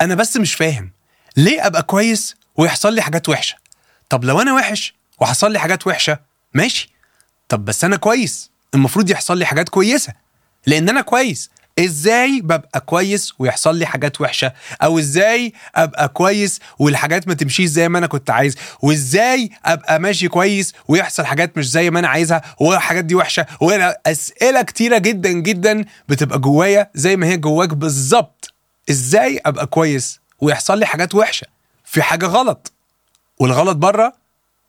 انا بس مش فاهم ليه ابقى كويس ويحصل لي حاجات وحشه. طب لو انا وحش وحصل لي حاجات وحشه ماشي، طب بس انا كويس المفروض يحصل لي حاجات كويسه لان انا كويس. ازاي ببقى كويس ويحصل لي حاجات وحشه؟ او ازاي ابقى كويس والحاجات ما تمشيش زي ما انا كنت عايز؟ وازاي ابقى ماشي كويس ويحصل حاجات مش زي ما انا عايزها والحاجات دي وحشه؟ وانا اسئله كتيره جدا جدا بتبقى جوايا زي ما هي جواك بالظبط. ازاي ابقى كويس ويحصل لي حاجات وحشه؟ في حاجه غلط، والغلط بره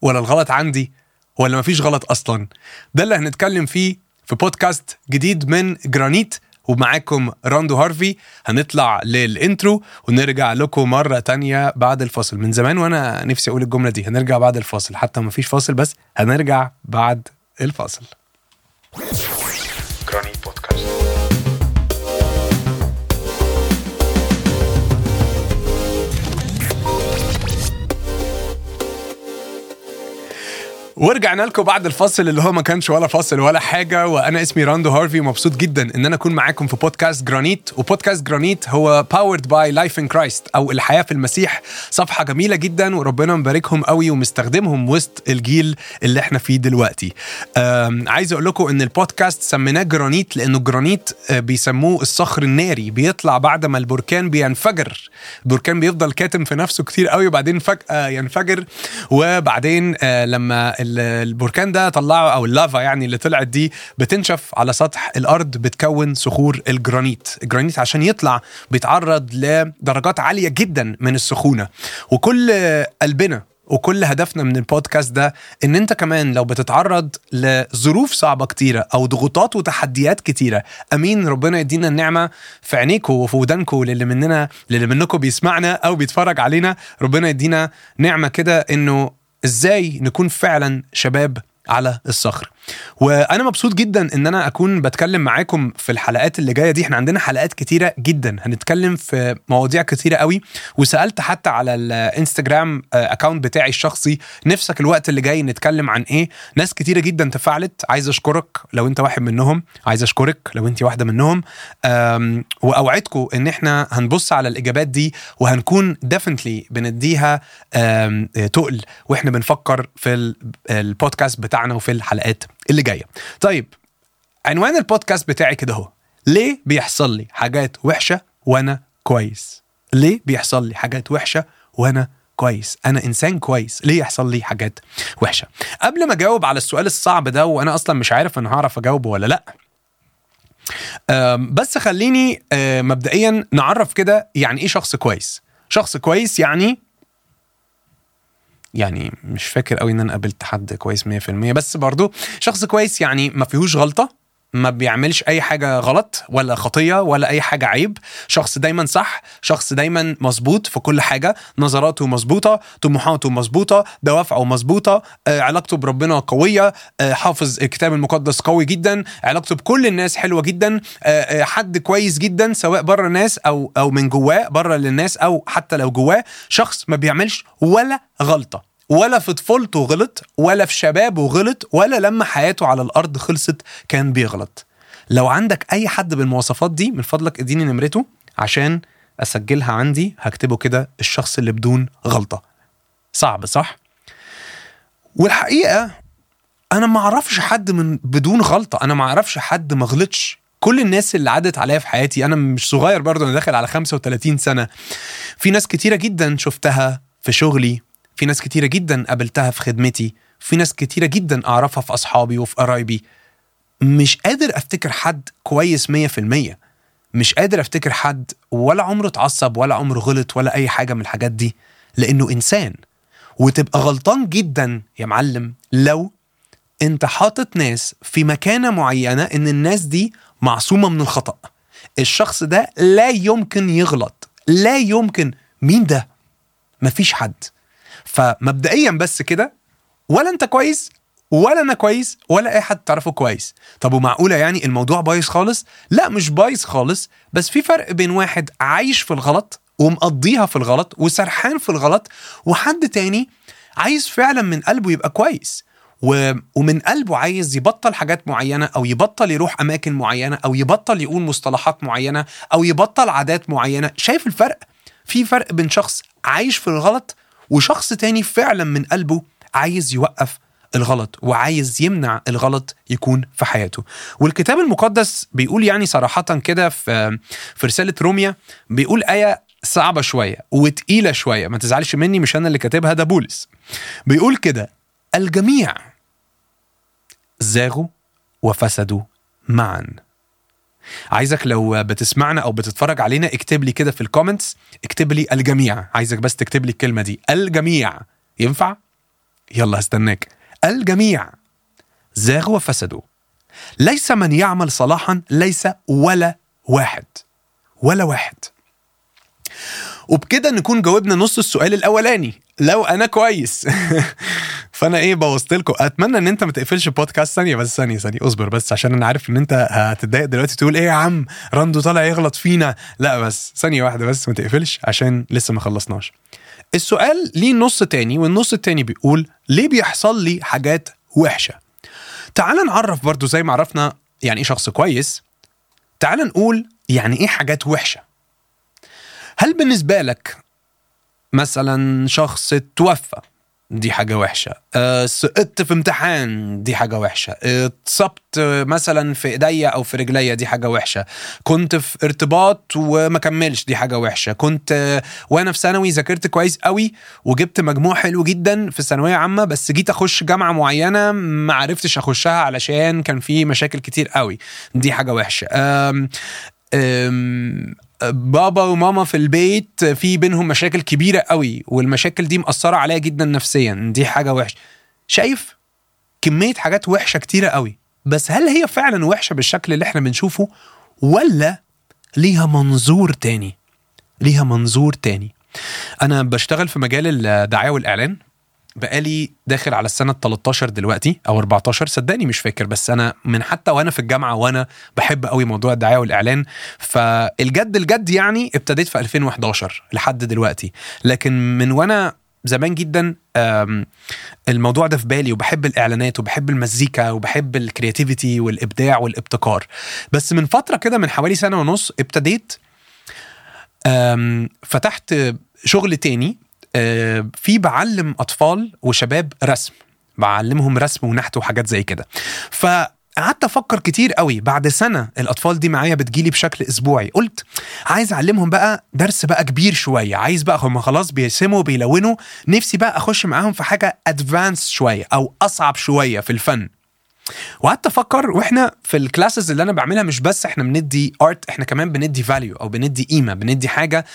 ولا الغلط عندي ولا مفيش غلط اصلا؟ ده اللي هنتكلم فيه في بودكاست جديد من جرانيت، ومعاكم راندو هارفي. هنطلع للإنترو ونرجع لكم مرة تانية بعد الفاصل. من زمان وأنا نفسي أقول الجملة دي، هنرجع بعد الفاصل، حتى ما فيش فاصل بس هنرجع بعد الفاصل. ورجعنا لكم بعد الفاصل اللي هو ما كانش ولا فاصل ولا حاجة. وأنا اسمي راندو هارفي، مبسوط جدا إن أنا أكون معاكم في بودكاست جرانيت. وبودكاست جرانيت هو powered by Life in Christ أو الحياة في المسيح، صفحة جميلة جدا وربنا مباركهم قوي ومستخدمهم وسط الجيل اللي احنا فيه دلوقتي. عايز أقول لكم إن البودكاست سميناه جرانيت لأنه جرانيت بيسموه الصخر الناري، بيطلع بعد ما البركان بينفجر. البركان بيفضل كاتم في نفسه كتير قوي وبعدين فجأة ينفجر، وبعدين لما البركان ده طلعه او اللافا يعني اللي طلعت دي بتنشف على سطح الارض بتكون صخور الجرانيت. الجرانيت عشان يطلع بيتعرض لدرجات عالية جدا من السخونة. وكل قلبنا وكل هدفنا من البودكاست ده ان انت كمان لو بتتعرض لظروف صعبة كتيرة او ضغوطات وتحديات كتيرة، امين ربنا يدينا النعمة في عينيكو وفي ودانكو للي منكو بيسمعنا او بيتفرج علينا. ربنا يدينا نعمة كده انه ازاي نكون فعلا شباب على الصخر. وانا مبسوط جدا ان انا اكون بتكلم معاكم في الحلقات اللي جايه دي. احنا عندنا حلقات كتيره جدا، هنتكلم في مواضيع كتيره قوي. وسالت حتى على الانستجرام اكاونت بتاعي الشخصي نفسك الوقت اللي جاي نتكلم عن ايه. ناس كتيره جدا تفاعلت، عايز اشكرك لو انت واحد منهم، عايز اشكرك لو انت واحده منهم. واوعدكم ان احنا هنبص على الاجابات دي وهنكون ديفنتلي بنديها تقل واحنا بنفكر في البودكاست بتاعنا وفي الحلقات اللي جاية. طيب، عنوان البودكاست بتاعي كده هو ليه بيحصل لي حاجات وحشة وأنا كويس؟ ليه بيحصل لي حاجات وحشة وأنا كويس؟ أنا إنسان كويس، ليه يحصل لي حاجات وحشة؟ قبل ما أجاوب على السؤال الصعب ده وأنا أصلا مش عارف أنا هعرف أجاوبه ولا لأ، بس خليني مبدئيا نعرف كده يعني إيه شخص كويس. شخص كويس يعني مش فاكر قوي ان انا قابلت حد كويس 100%، بس برضو شخص كويس يعني ما فيهوش غلطة، ما بيعملش اي حاجة غلط ولا خطية ولا اي حاجة عيب. شخص دايما صح، شخص دايما مظبوط في كل حاجة، نظراته مظبوطة، طموحاته مظبوطة، دوافعه مظبوطة، علاقته بربنا قوية، حافظ الكتاب المقدس قوي جدا، علاقته بكل الناس حلوة جدا، حد كويس جدا سواء بره الناس او من جواه، بره للناس او حتى لو جواه. شخص ما بيعملش ولا غلطة، ولا في طفولته غلط، ولا في شبابه غلط، ولا لما حياته على الأرض خلصت كان بيغلط. لو عندك أي حد بالمواصفات دي من فضلك اديني نمرته عشان أسجلها عندي، هكتبه كده الشخص اللي بدون غلطة. صعب صح؟ والحقيقة أنا ما أعرفش حد من بدون غلطة، أنا ما أعرفش حد ما غلطش. كل الناس اللي عدت عليها في حياتي، أنا مش صغير برضو، أنا داخل على 35 سنة، في ناس كتيرة جدا شفتها في شغلي، في ناس كتيرة جدا قابلتها في خدمتي، في ناس كتيرة جدا أعرفها في أصحابي وفي قرايبي. مش قادر أفتكر حد كويس 100%، مش قادر أفتكر حد ولا عمره اتعصب ولا عمره غلط ولا أي حاجة من الحاجات دي، لأنه إنسان. وتبقى غلطان جدا يا معلم لو أنت حاطط ناس في مكانة معينة إن الناس دي معصومة من الخطأ. الشخص ده لا يمكن يغلط، لا يمكن. مين ده؟ مفيش حد. فمبدئيا بس كده، ولا انت كويس ولا انا كويس ولا اي حد تعرفه كويس. طب ومعقولة يعني الموضوع بايظ خالص؟ لا مش بايظ خالص، بس في فرق بين واحد عايش في الغلط ومقضيها في الغلط وسرحان في الغلط، وحد تاني عايز فعلا من قلبه يبقى كويس ومن قلبه عايز يبطل حاجات معينة، أو يبطل يروح أماكن معينة، أو يبطل يقول مصطلحات معينة، أو يبطل عادات معينة. شايف الفرق؟ في فرق بين شخص عايش في الغلط وشخص تاني فعلا من قلبه عايز يوقف الغلط وعايز يمنع الغلط يكون في حياته. والكتاب المقدس بيقول يعني صراحة كده في رسالة روميا، بيقول آية صعبة شوية وتقيلة شوية، ما تزعلش مني مش أنا اللي كاتبها، ده بولس بيقول كده: الجميع زاغوا وفسدوا معا. عايزك لو بتسمعنا أو بتتفرج علينا اكتب لي كده في الكومنتس، اكتب لي الجميع، عايزك بس تكتب لي الكلمة دي، الجميع. ينفع؟ يلا هستناك. الجميع زاغوا وفسدوا، ليس من يعمل صلاحا، ليس ولا واحد. وبكده نكون جاوبنا نص السؤال الأولاني، لو أنا كويس. فأنا بوصت لكم. أتمنى أن أنت ما تقفلش البودكاست. ثانية أصبر بس، عشان أنا عارف أن أنت هتتضايق دلوقتي تقول يا عم راندو طالع يغلط فينا. لا بس ثانية واحدة بس، ما تقفلش عشان لسه ما خلصناش. السؤال ليه نص تاني، والنص التاني بيقول ليه بيحصل لي حاجات وحشة. تعال نعرف برضو زي ما عرفنا يعني إيه شخص كويس، تعال نقول يعني إيه حاجات وحشة. هل بالنسبة لك مثلا شخص توفى دي حاجة وحشة، سقطت في امتحان دي حاجة وحشة، اتصبت مثلا في ايديا او في رجليا دي حاجة وحشة، كنت في ارتباط وما كملش دي حاجة وحشة، كنت وانا في ثانوي ذاكرت كويس قوي وجبت مجموع حلو جدا في الثانوية عامة، بس جيت اخش جامعة معينة ما عرفتش اخشها علشان كان في مشاكل كتير قوي، دي حاجة وحشة. بابا وماما في البيت في بينهم مشاكل كبيرة قوي والمشاكل دي مأثرة عليا جدا نفسيا، دي حاجة وحشة. شايف كمية حاجات وحشة كتيرة قوي، بس هل هي فعلا وحشة بالشكل اللي احنا بنشوفه ولا ليها منظور تاني؟ ليها منظور تاني. انا بشتغل في مجال الدعاية والإعلان بقالي داخل على السنة 13 دلوقتي أو 14، صدقني مش فاكر، بس أنا من حتى وأنا في الجامعة وأنا بحب قوي موضوع الدعاية والإعلان، فالجد يعني ابتديت في 2011 لحد دلوقتي، لكن من وأنا زمان جدا الموضوع ده في بالي، وبحب الإعلانات وبحب المزيكا وبحب الكرياتيفيتي والإبداع والابتكار. بس من فترة كده من حوالي سنة ونص ابتديت فتحت شغل تاني، في بعلم أطفال وشباب رسم، بعلمهم رسم ونحت وحاجات زي كده. فقعدت أفكر كتير قوي، بعد سنة الأطفال دي معايا بتجيلي بشكل أسبوعي، قلت عايز أعلمهم بقى درس بقى كبير شوية، عايز بقى هم خلاص بيرسموا بيلونوا، نفسي بقى أخش معاهم في حاجة أدفانس شوية أو أصعب شوية في الفن. وقعدت أفكر، وإحنا في الكلاسز اللي أنا بعملها مش بس إحنا بندي آرت، إحنا كمان بندي فاليو أو بندي قيمة، بندي حاجة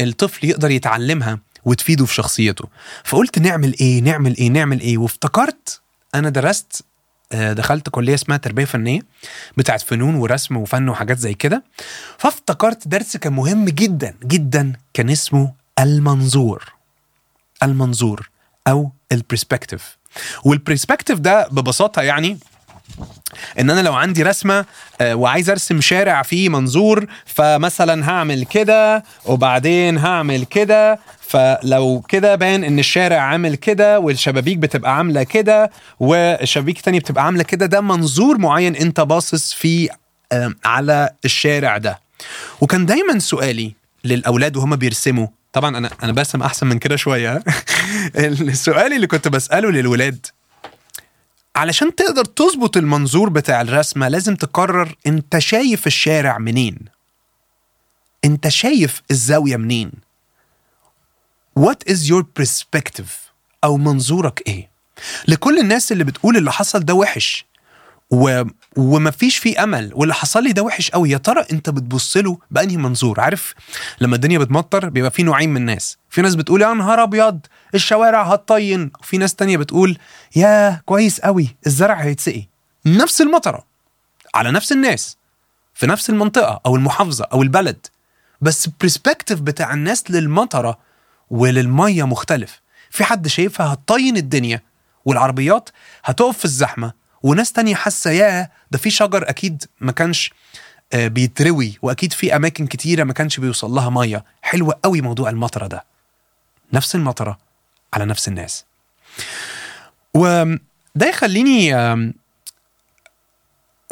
الطفل يقدر يتعلمها وتفيده في شخصيته. فقلت نعمل ايه، وافتكرت انا درست، دخلت كلية اسمها تربية فنية بتاعت فنون ورسم وفن وحاجات زي كده، فافتكرت درس كان مهم جدا جدا، كان اسمه المنظور او البرسبكتيف. والبرسبكتيف ده ببساطة يعني ان انا لو عندي رسمة وعايز ارسم شارع فيه منظور، فمثلا هعمل كده وبعدين هعمل كده، فلو كده بان ان الشارع عامل كده والشبابيك بتبقى عاملة كده والشبابيك التانية بتبقى عاملة كده، ده منظور معين انت باصص فيه على الشارع ده. وكان دايما سؤالي للأولاد وهم بيرسموا، طبعا انا برسم احسن من كده شوية، السؤال اللي كنت بسأله للولاد: علشان تقدر تظبط المنظور بتاع الرسمة لازم تقرر انت شايف الشارع منين، انت شايف الزاوية منين، what is your perspective او منظورك ايه. لكل الناس اللي بتقول اللي حصل ده وحش ومفيش فيه امل واللي حصل لي ده وحش قوي، يا ترى انت بتبصله بانهي منظور؟ عارف لما الدنيا بتمطر بيبقى في نوعين من الناس، في ناس بتقول يا نهار ابيض الشوارع هتطين، وفي ناس تانية بتقول يا كويس قوي الزرع هيتسقي. نفس المطره على نفس الناس في نفس المنطقه او المحافظه او البلد، بس البرسبكتيف بتاع الناس للمطره وللميه مختلف. في حد شايفها هتطين الدنيا والعربيات هتقف في الزحمه، وناس تانية حاسة يا ده في شجر أكيد ما كانش بيتروي، وأكيد في أماكن كتيرة ما كانش بيوصل لها مية، حلوة قوي موضوع المطرة ده. نفس المطرة على نفس الناس. وده يخليني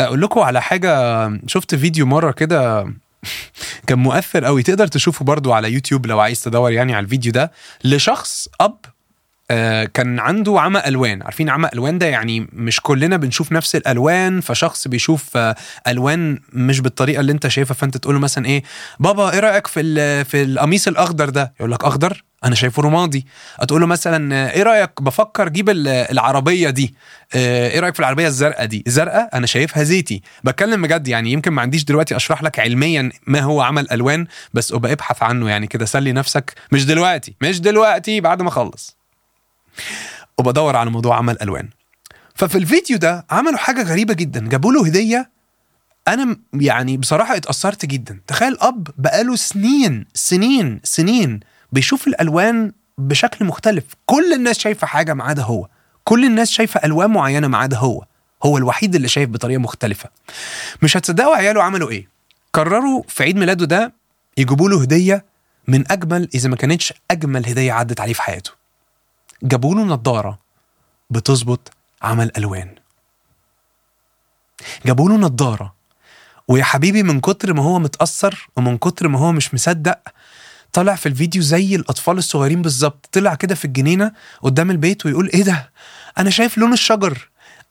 أقول لكم على حاجة، شفت فيديو مرة كده كان مؤثر قوي. تقدر تشوفه برضو على يوتيوب لو عايز تدور يعني على الفيديو ده، لشخص أب كان عنده عمى ألوان. عارفين عمى ألوان ده يعني مش كلنا بنشوف نفس الألوان، فشخص بيشوف ألوان مش بالطريقة اللي انت شايفها، فانت تقوله مثلا ايه بابا ايه رأيك في القميص الأخضر ده، يقولك أخضر انا شايفه رمادي. هتقوله مثلا ايه رايك بفكر جيب العربيه دي، ايه رايك في العربيه الزرقاء دي، زرقاء انا شايفها زيتي. بتكلم بجد يعني، يمكن ما عنديش دلوقتي اشرح لك علميا ما هو عمى الالوان، بس ابقى ابحث عنه يعني كده، سلي نفسك مش دلوقتي بعد ما اخلص ابقى ادور على موضوع عمى الالوان. ففي الفيديو ده عملوا حاجه غريبه جدا، جابوا له هديه. انا يعني بصراحه اتاثرت جدا. تخيل اب بقاله سنين بيشوف الألوان بشكل مختلف، كل الناس شايفة حاجة ما عدا هو، كل الناس شايفة ألوان معينة ما عدا هو الوحيد اللي شايف بطريقة مختلفة. مش هتصدقوا عياله عملوا إيه. قرروا في عيد ميلاده ده يجيبوا له هدية من أجمل، إذا ما كانتش أجمل هدية عدت عليه في حياته. جابوا له نظارة بتظبط عمل ألوان، جابوا له نظارة. ويا حبيبي من كتر ما هو متأثر ومن كتر ما هو مش مصدق، طلع في الفيديو زي الأطفال الصغيرين بالظبط. طلع كده في الجنينة قدام البيت ويقول إيه ده، أنا شايف لون الشجر،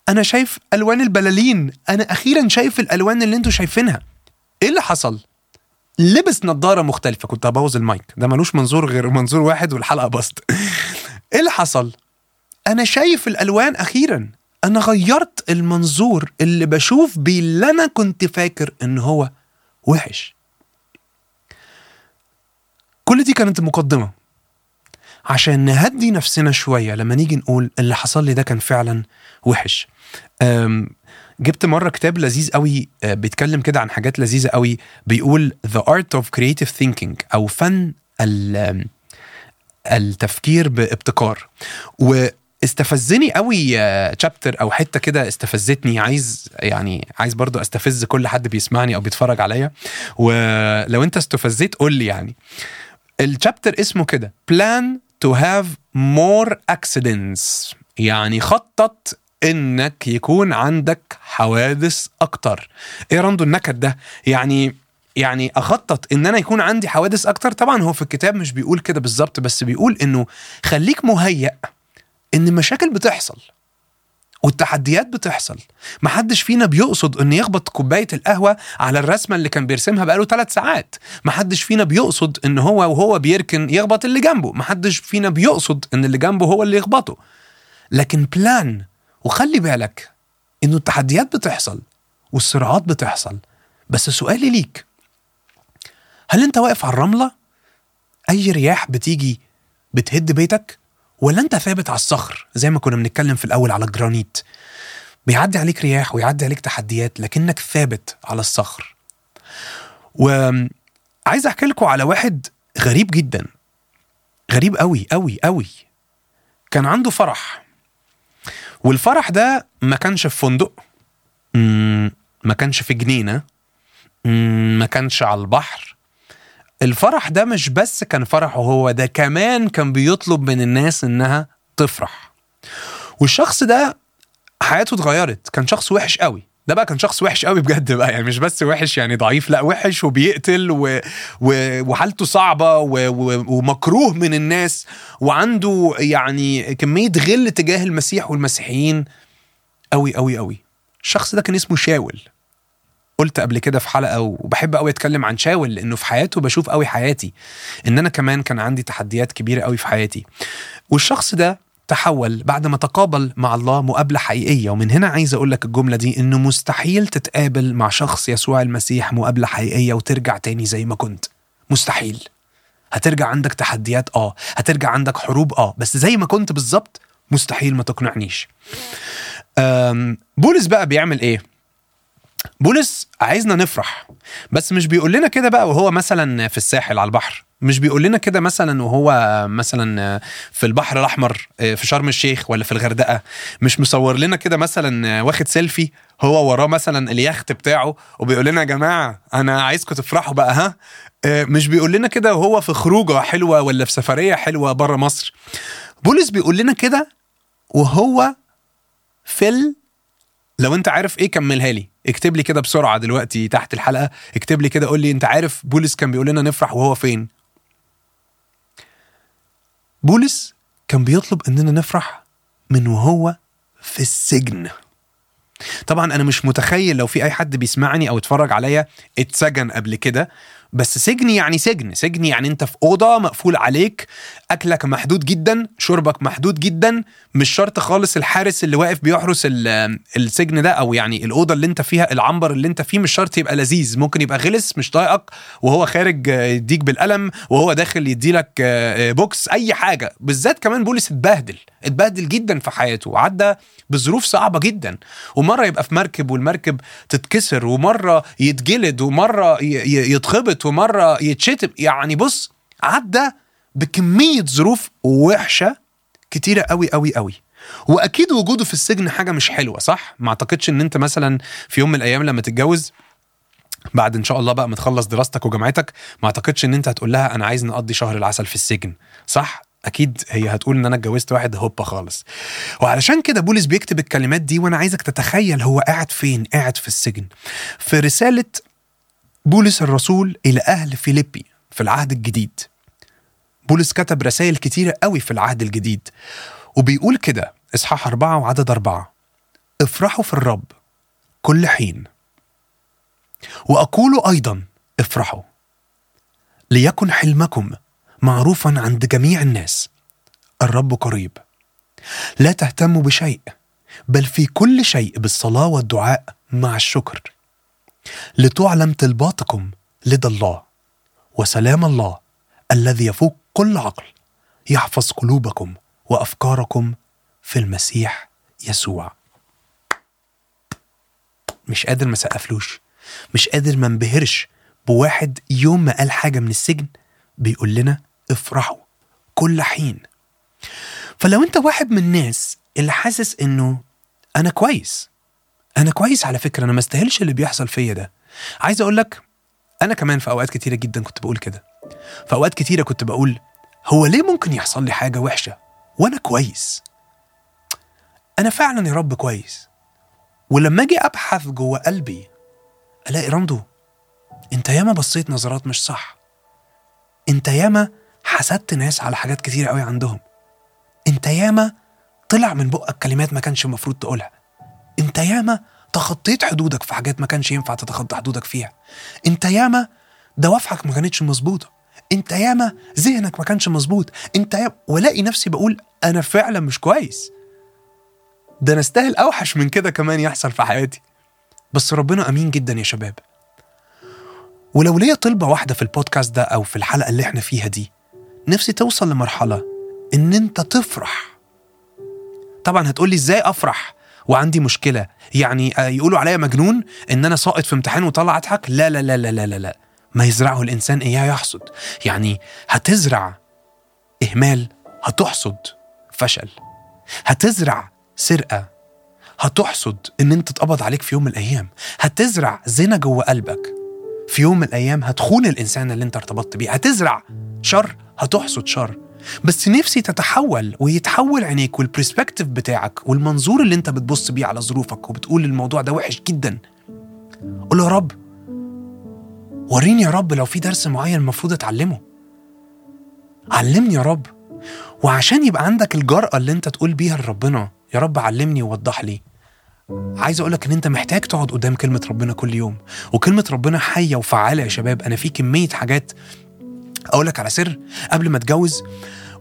أنا شايف ألوان البلالين، أنا أخيرا شايف الألوان اللي انتوا شايفينها. إيه اللي حصل؟ لبس نظارة مختلفة. كنت هبوظ المايك ده، ملوش منظور غير منظور واحد والحلقة بسط. إيه اللي حصل؟ أنا شايف الألوان أخيرا، أنا غيرت المنظور اللي بشوف بيه اللي أنا كنت فاكر إن هو وحش. كل دي كانت مقدمة عشان نهدي نفسنا شوية لما نيجي نقول اللي حصل لي ده كان فعلا وحش. جبت مرة كتاب لذيذ قوي بيتكلم كده عن حاجات لذيذة قوي، بيقول The Art of Creative Thinking، أو فن التفكير بابتكار. واستفزني قوي تشابتر أو حتة كده استفزتني، عايز برضو استفز كل حد بيسمعني أو بيتفرج عليا، ولو انت استفزيت قول لي يعني. الشابتر اسمه كده plan to have more accidents، يعني خطط انك يكون عندك حوادث اكتر. ايه راندو النكد ده؟ يعني اخطط ان انا يكون عندي حوادث اكتر. طبعا هو في الكتاب مش بيقول كده بالظبط، بس بيقول انه خليك مهيأ ان مشاكل بتحصل والتحديات بتحصل. محدش فينا بيقصد ان يخبط كوباية القهوة على الرسمة اللي كان بيرسمها بقاله 3 ساعات. محدش فينا بيقصد ان هو وهو بيركن يخبط اللي جنبه، محدش فينا بيقصد ان اللي جنبه هو اللي يخبطه. لكن بلان، وخلي بالك انه التحديات بتحصل والصراعات بتحصل. بس سؤالي ليك، هل انت واقف على الرملة اي رياح بتيجي بتهد بيتك، ولا انت ثابت على الصخر زي ما كنا بنتكلم في الاول على الجرانيت؟ بيعدي عليك رياح ويعدي عليك تحديات، لكنك ثابت على الصخر. وعايز احكي لكم على واحد غريب جدا، غريب قوي قوي قوي. كان عنده فرح، والفرح ده ما كانش في فندق، ما كانش في جنينة، ما كانش على البحر. الفرح ده مش بس كان فرحه هو، ده كمان كان بيطلب من الناس انها تفرح. والشخص ده حياته اتغيرت، كان شخص وحش قوي. ده بقى كان شخص وحش قوي بجد بقى، يعني مش بس وحش يعني ضعيف، لا وحش وبيقتل وحالته صعبة ومكروه من الناس، وعنده يعني كمية غل تجاه المسيح والمسيحيين قوي قوي قوي. الشخص ده كان اسمه شاول. قلت قبل كده في حلقة، وبحب قوي اتكلم عن شاول لانه في حياته بشوف قوي حياتي، ان انا كمان كان عندي تحديات كبيرة قوي في حياتي. والشخص ده تحول بعد ما تقابل مع الله مقابلة حقيقية. ومن هنا عايز اقول لك الجملة دي، انه مستحيل تتقابل مع شخص يسوع المسيح مقابلة حقيقية وترجع تاني زي ما كنت. مستحيل. هترجع عندك تحديات، هترجع عندك حروب، بس زي ما كنت بالظبط مستحيل. ما تقنعنيش. بولس بقى بيعمل ايه؟ بولس عايزنا نفرح، بس مش بيقول لنا كده بقى وهو مثلا في الساحل على البحر، مش بيقول لنا كده مثلا وهو مثلا في البحر الأحمر في شرم الشيخ ولا في الغردقة، مش مصور لنا كده مثلا واخد سيلفي هو وراه مثلا اليخت بتاعه وبيقول لنا يا جماعة أنا عايزكم تفرحوا بقى. ها، مش بيقول لنا كده وهو في خروجه حلوة ولا في سفرية حلوة برا مصر. بولس بيقول لنا كده وهو في لو انت عارف ايه كملها لي، اكتب لي كده بسرعه دلوقتي تحت الحلقه، اكتب لي كده قول لي انت عارف بولس كان بيقول لنا نفرح وهو فين؟ بولس كان بيطلب اننا نفرح من وهو في السجن. طبعا انا مش متخيل لو في اي حد بيسمعني او اتفرج عليا اتسجن قبل كده، بس سجن يعني سجن يعني انت في اوضه مقفول عليك، اكلك محدود جدا، شربك محدود جدا، مش شرط خالص الحارس اللي واقف بيحرس السجن ده او يعني الاوضه اللي انت فيها، العنبر اللي انت فيه مش شرط يبقى لذيذ، ممكن يبقى غلس مش طايقك وهو خارج يديك بالقلم، وهو داخل يديلك بوكس، اي حاجه. بالذات كمان بولس اتبهدل جدا في حياته، وعدى بظروف صعبه جدا، ومره يبقى في مركب والمركب تتكسر، ومره يتجلد، ومره يتخبط، ومرة يتشتم. يعني بص، عدى بكمية ظروف وحشة كتيرة قوي قوي قوي. وأكيد وجوده في السجن حاجة مش حلوة، صح؟ ما أعتقدش إن أنت مثلا في يوم من الأيام لما تتجوز بعد إن شاء الله بقى متخلص دراستك وجامعتك، ما أعتقدش إن أنت هتقول لها أنا عايز نقضي شهر العسل في السجن، صح؟ أكيد هي هتقول إن أنا اتجوزت واحد هوبا خالص. وعلشان كده بولس بيكتب الكلمات دي، وأنا عايزك تتخيل هو قاعد فين. قاعد في السجن. في رسالة بولس الرسول إلى أهل فيليبي في العهد الجديد، بولس كتب رسائل كتيرة قوي في العهد الجديد، وبيقول كده إصحاح 4 وعدد 4: افرحوا في الرب كل حين، وأقول أيضا افرحوا، ليكن حلمكم معروفا عند جميع الناس، الرب قريب. لا تهتموا بشيء، بل في كل شيء بالصلاة والدعاء مع الشكر، لتعلم طلباتكم لدى الله، وسلام الله الذي يفوق كل عقل يحفظ قلوبكم وأفكاركم في المسيح يسوع. مش قادر ما سقفلوش، مش قادر ما انبهرش بواحد يوم ما قال حاجة من السجن بيقول لنا افرحوا كل حين. فلو انت واحد من الناس اللي حاسس انه أنا كويس على فكرة، أنا ما استاهلش اللي بيحصل فيا ده، عايز أقول لك أنا كمان في أوقات كتيرة جدا كنت بقول كده. في أوقات كتيرة كنت بقول هو ليه ممكن يحصل لي حاجة وحشة وأنا كويس؟ أنا فعلا يا رب كويس. ولما أجي أبحث جوه قلبي ألاقي راندو أنت ياما بصيت نظرات مش صح، أنت ياما حسدت ناس على حاجات كتيرة قوي عندهم، أنت ياما طلع من بقك كلمات ما كانش المفروض تقولها، انت ياما تخطيت حدودك في حاجات ما كانش ينفع تتخطى حدودك فيها، انت ياما دوافعك ما كانتش مظبوطه، انت ياما ذهنك ما كانش مظبوط، انت ياما. ولاقي نفسي بقول انا فعلا مش كويس، ده انا استاهل اوحش من كده كمان يحصل في حياتي. بس ربنا امين جدا يا شباب. ولو ليا طلبه واحده في البودكاست ده او في الحلقه اللي احنا فيها دي، نفسي توصل لمرحله ان انت تفرح. طبعا هتقولي ازاي افرح وعندي مشكلة؟ يعني يقولوا عليا مجنون إن أنا ساقط في امتحان وطلع أضحك؟ لا لا لا لا لا لا، ما يزرعه الإنسان إياه يحصد. يعني هتزرع إهمال هتحصد فشل، هتزرع سرقة هتحصد إن أنت تقبض عليك في يوم من الأيام، هتزرع زنا جوه قلبك في يوم من الأيام هتخون الإنسان اللي أنت ارتبطت بيه، هتزرع شر هتحصد شر. بس نفسي تتحول ويتحول عينيك والبرسبكتيف بتاعك والمنظور اللي انت بتبص بيه على ظروفك، وبتقول الموضوع ده وحش جدا. قول يا رب وريني يا رب لو في درس معين المفروض اتعلمه، علمني يا رب. وعشان يبقى عندك الجرأة اللي انت تقول بيها لربنا يا رب علمني ووضح لي، عايز اقولك ان انت محتاج تقعد قدام كلمة ربنا كل يوم. وكلمة ربنا حية وفعالة يا شباب. انا في كمية حاجات أقولك على سر، قبل ما اتجوز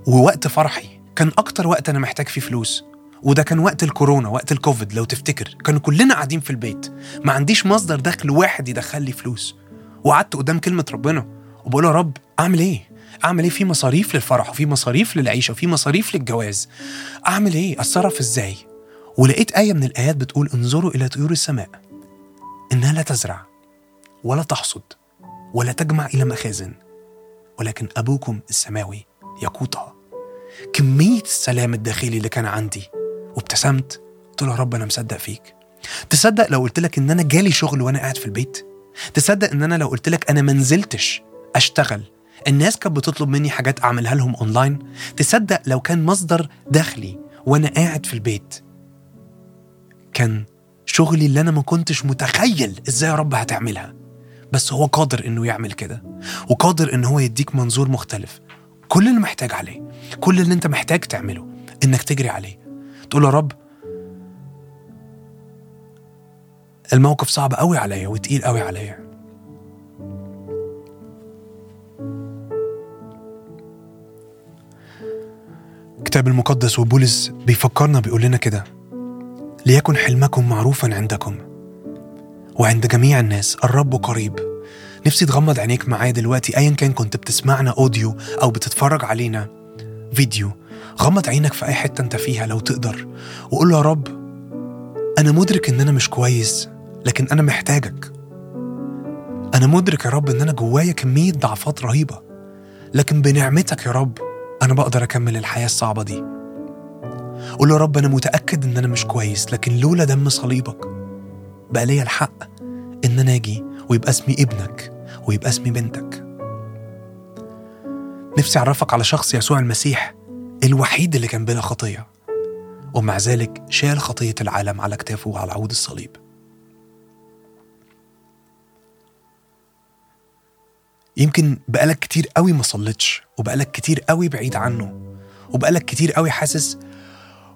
ووقت فرحي كان أكتر وقت أنا محتاج فيه فلوس، وده كان وقت الكورونا، وقت الكوفيد لو تفتكر، كانوا كلنا قاعدين في البيت، ما عنديش مصدر دخل واحد يدخل لي فلوس. وقعدت قدام كلمة ربنا وبقول يا رب أعمل إيه؟ أعمل إيه في مصاريف للفرح، وفي مصاريف للعيشة، وفي مصاريف للجواز، أعمل إيه؟ أتصرف إزاي؟ ولقيت آية من الآيات بتقول انظروا إلى طيور السماء إنها لا تزرع ولا تحصد ولا تجمع إلى مخازن، ولكن أبوكم السماوي يقوتها. كمية السلام الداخلي اللي كان عندي، وابتسمت قلت له يا رب أنا مصدق فيك. تصدق لو قلت لك إن أنا جالي شغل وأنا قاعد في البيت؟ تصدق إن أنا لو قلت لك أنا منزلتش أشتغل، الناس كانت بتطلب مني حاجات أعملها لهم أونلاين؟ تصدق لو كان مصدر داخلي وأنا قاعد في البيت كان شغلي اللي أنا ما كنتش متخيل إزاي يا رب هتعملها، بس هو قادر إنه يعمل كده، وقادر إن هو يديك منظور مختلف. كل اللي محتاج عليه، كل اللي أنت محتاج تعمله إنك تجري عليه، تقول يا رب الموقف صعب قوي عليا وتقيل قوي عليا، الكتاب المقدس وبولس بيفكرنا بيقول لنا كده: ليكن حلمكم معروفا عندكم وعند جميع الناس، الرب قريب. نفسي تغمض عينيك معايا دلوقتي، أيا كان كنت بتسمعنا أوديو أو بتتفرج علينا فيديو، غمض عينك في أي حتة أنت فيها لو تقدر، وقول له يا رب أنا مدرك إن أنا مش كويس، لكن أنا محتاجك. أنا مدرك يا رب إن أنا جوايا كمية ضعفات رهيبة، لكن بنعمتك يا رب أنا بقدر أكمل الحياة الصعبة دي. قول له يا رب أنا متأكد إن أنا مش كويس، لكن لولا دم صليبك بقى ليا الحق إن أنا أجي ويبقى اسمي ابنك ويبقى اسمي بنتك. نفسي أعرفك على شخص يسوع المسيح الوحيد اللي كان بلا خطية، ومع ذلك شال خطية العالم على كتافه وعلى عود الصليب. يمكن بقالك كتير قوي ما صليتش، وبقالك كتير قوي بعيد عنه، وبقالك كتير قوي حاسس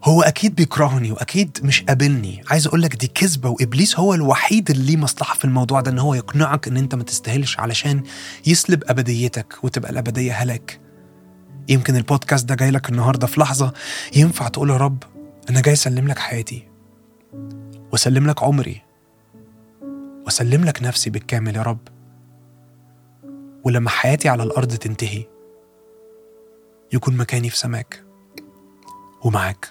هو أكيد بيكرهني وأكيد مش قابلني. عايز أقولك دي كذبة، وإبليس هو الوحيد اللي مصلحة في الموضوع ده، إن هو يقنعك إن أنت ما تستاهلش علشان يسلب أبديتك وتبقى الأبدية هلاك. يمكن البودكاست ده جاي لك النهاردة في لحظة ينفع تقول يا رب أنا جاي أسلم لك حياتي، وأسلم لك عمري، وأسلم لك نفسي بالكامل يا رب، ولما حياتي على الأرض تنتهي يكون مكاني في سماك ومعاك.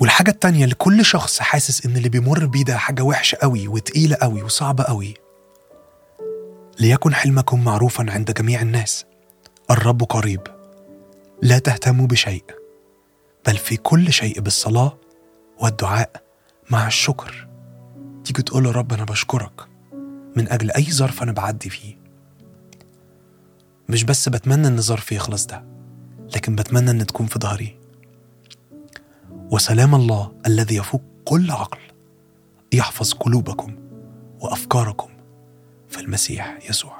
والحاجة التانية لكل شخص حاسس إن اللي بيمر بيه ده حاجة وحشة قوي وتقيلة قوي وصعبة قوي: ليكن حلمكم معروفا عند جميع الناس، الرب قريب. لا تهتموا بشيء، بل في كل شيء بالصلاة والدعاء مع الشكر. تيجي تقول له رب أنا بشكرك من أجل أي ظرف أنا بعدي فيه، مش بس بتمنى أن ظرفي يخلص ده، لكن بتمنى أن تكون في ظهري. وسلام الله الذي يفوق كل عقل يحفظ قلوبكم وأفكاركم في المسيح يسوع.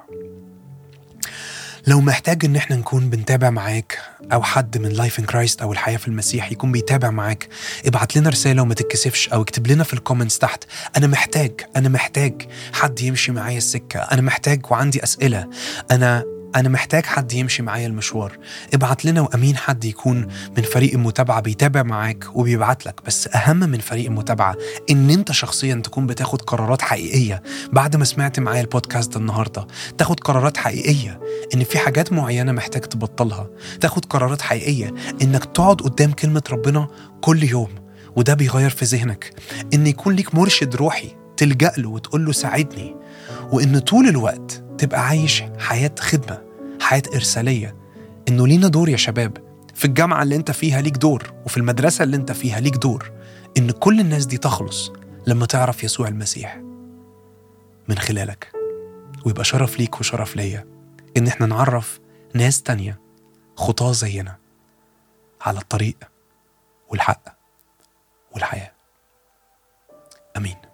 لو محتاج إن احنا نكون بنتابع معاك، أو حد من Life in Christ أو الحياة في المسيح يكون بيتابع معاك، ابعت لنا رسالة وما تتكسفش، أو اكتب لنا في الكومنتس تحت: أنا محتاج حد يمشي معايا السكة، أنا محتاج وعندي أسئلة، أنا محتاج حد يمشي معايا المشوار. ابعت لنا، وأمين حد يكون من فريق المتابعة بيتابع معاك وبيبعت لك. بس أهم من فريق المتابعة إن أنت شخصيا تكون بتاخد قرارات حقيقية. بعد ما سمعت معايا البودكاست النهاردة تاخد قرارات حقيقية إن في حاجات معينة محتاج تبطلها، تاخد قرارات حقيقية إنك تقعد قدام كلمة ربنا كل يوم وده بيغير في ذهنك، إن يكون ليك مرشد روحي تلجأ له وتقول له ساعدني، وإن طول الوقت تبقى عايش حياة خدمة، حياة إرسالية. إنه لينا دور يا شباب، في الجامعة اللي انت فيها ليك دور، وفي المدرسة اللي انت فيها ليك دور، إن كل الناس دي تخلص لما تعرف يسوع المسيح من خلالك. ويبقى شرف ليك وشرف ليا إن احنا نعرف ناس تانية خطاة زينا على الطريق والحق والحياة. أمين.